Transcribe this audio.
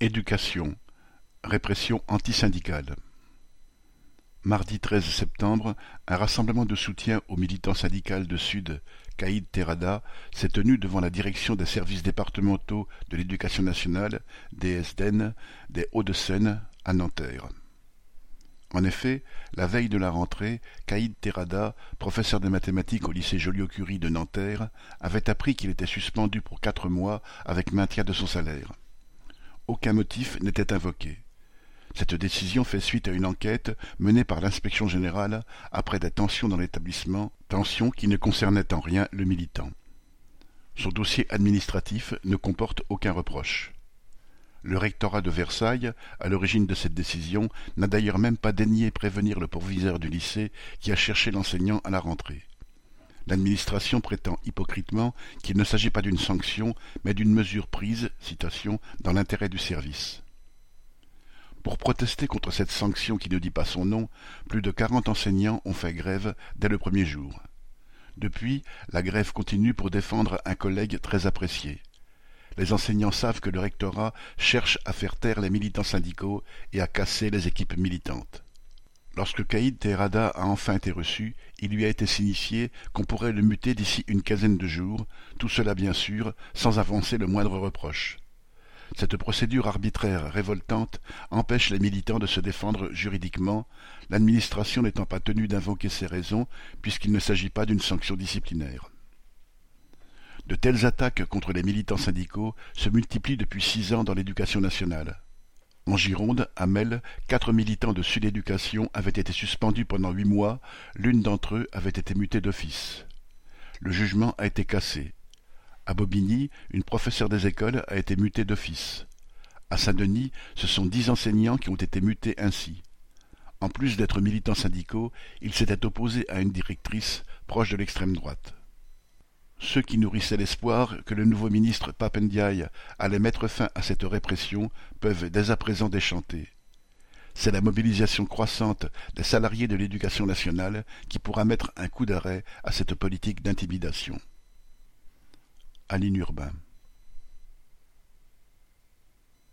Éducation, répression antisyndicale. Mardi 13 septembre, un rassemblement de soutien aux militants syndicales de Sud, Kaïd Terrada, s'est tenu devant la direction des services départementaux de l'éducation nationale, DSDN, des Hauts-de-Seine, à Nanterre. En effet, la veille de la rentrée, Kaïd Terrada, professeur de mathématiques au lycée Joliot Curie de Nanterre, avait appris qu'il était suspendu pour 4 mois avec maintien de son salaire. Aucun motif n'était invoqué. Cette décision fait suite à une enquête menée par l'inspection générale après des tensions dans l'établissement, tensions qui ne concernaient en rien le militant. Son dossier administratif ne comporte aucun reproche. Le rectorat de Versailles, à l'origine de cette décision, n'a d'ailleurs même pas daigné prévenir le proviseur du lycée qui a cherché l'enseignant à la rentrée. L'administration prétend hypocritement qu'il ne s'agit pas d'une sanction, mais d'une mesure prise, citation, dans l'intérêt du service. Pour protester contre cette sanction qui ne dit pas son nom, plus de 40 enseignants ont fait grève dès le premier jour. Depuis, la grève continue pour défendre un collègue très apprécié. Les enseignants savent que le rectorat cherche à faire taire les militants syndicaux et à casser les équipes militantes. Lorsque Kaïd Terrada a enfin été reçu, il lui a été signifié qu'on pourrait le muter d'ici une quinzaine de jours, tout cela bien sûr, sans avancer le moindre reproche. Cette procédure arbitraire révoltante empêche les militants de se défendre juridiquement, l'administration n'étant pas tenue d'invoquer ces raisons puisqu'il ne s'agit pas d'une sanction disciplinaire. De telles attaques contre les militants syndicaux se multiplient depuis 6 ans dans l'éducation nationale. En Gironde, à Mel, 4 militants de Sud Éducation avaient été suspendus pendant 8 mois, l'une d'entre eux avait été mutée d'office. Le jugement a été cassé. À Bobigny, une professeure des écoles a été mutée d'office. À Saint-Denis, ce sont 10 enseignants qui ont été mutés ainsi. En plus d'être militants syndicaux, ils s'étaient opposés à une directrice proche de l'extrême droite. Ceux qui nourrissaient l'espoir que le nouveau ministre Pap Ndiaye allait mettre fin à cette répression peuvent dès à présent déchanter. C'est la mobilisation croissante des salariés de l'éducation nationale qui pourra mettre un coup d'arrêt à cette politique d'intimidation. Aline Urbain.